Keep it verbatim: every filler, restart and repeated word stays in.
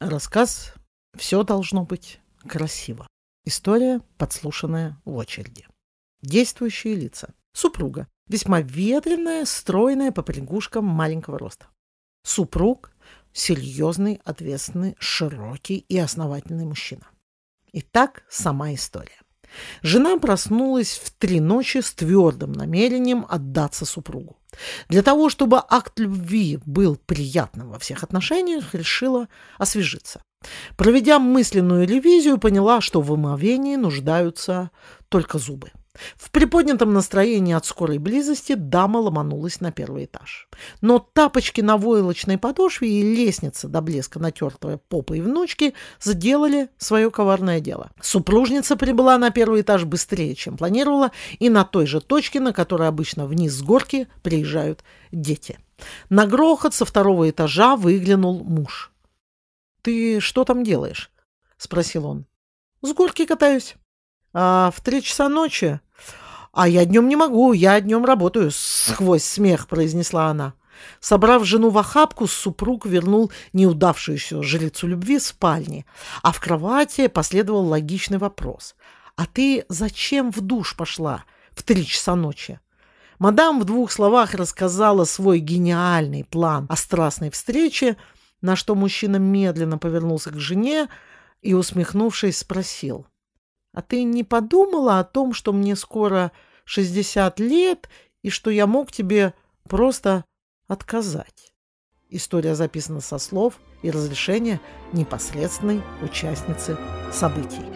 Рассказ «Все должно быть красиво». История, подслушанная в очереди. Действующие лица. Супруга. Весьма ветреная, стройная, по пригушкам маленького роста. Супруг. Серьезный, ответственный, широкий и основательный мужчина. Итак, сама история. Жена проснулась в три ночи с твердым намерением отдаться супругу. Для того, чтобы акт любви был приятным во всех отношениях, решила освежиться. Проведя мысленную ревизию, поняла, что в омовении нуждаются только зубы. В приподнятом настроении от скорой близости дама ломанулась на первый этаж. Но тапочки на войлочной подошве и лестница до блеска натертая попой в ночки сделали свое коварное дело. Супружница прибыла на первый этаж быстрее, чем планировала, и на той же точке, на которой обычно вниз с горки приезжают дети. На грохот со второго этажа выглянул муж. «Ты что там делаешь?» — спросил он. «С горки катаюсь». «А в три часа ночи?» «А я днем не могу, я днем работаю», — сквозь смех произнесла она. Собрав жену в охапку, супруг вернул неудавшуюся жрицу любви в спальне, а в кровати последовал логичный вопрос. «А ты зачем в душ пошла в три часа ночи?» Мадам в двух словах рассказала свой гениальный план о страстной встрече, на что мужчина медленно повернулся к жене и, усмехнувшись, спросил: «А ты не подумала о том, что мне скоро шестьдесят лет и что я мог тебе просто отказать?» История записана со слов и разрешения непосредственной участницы событий.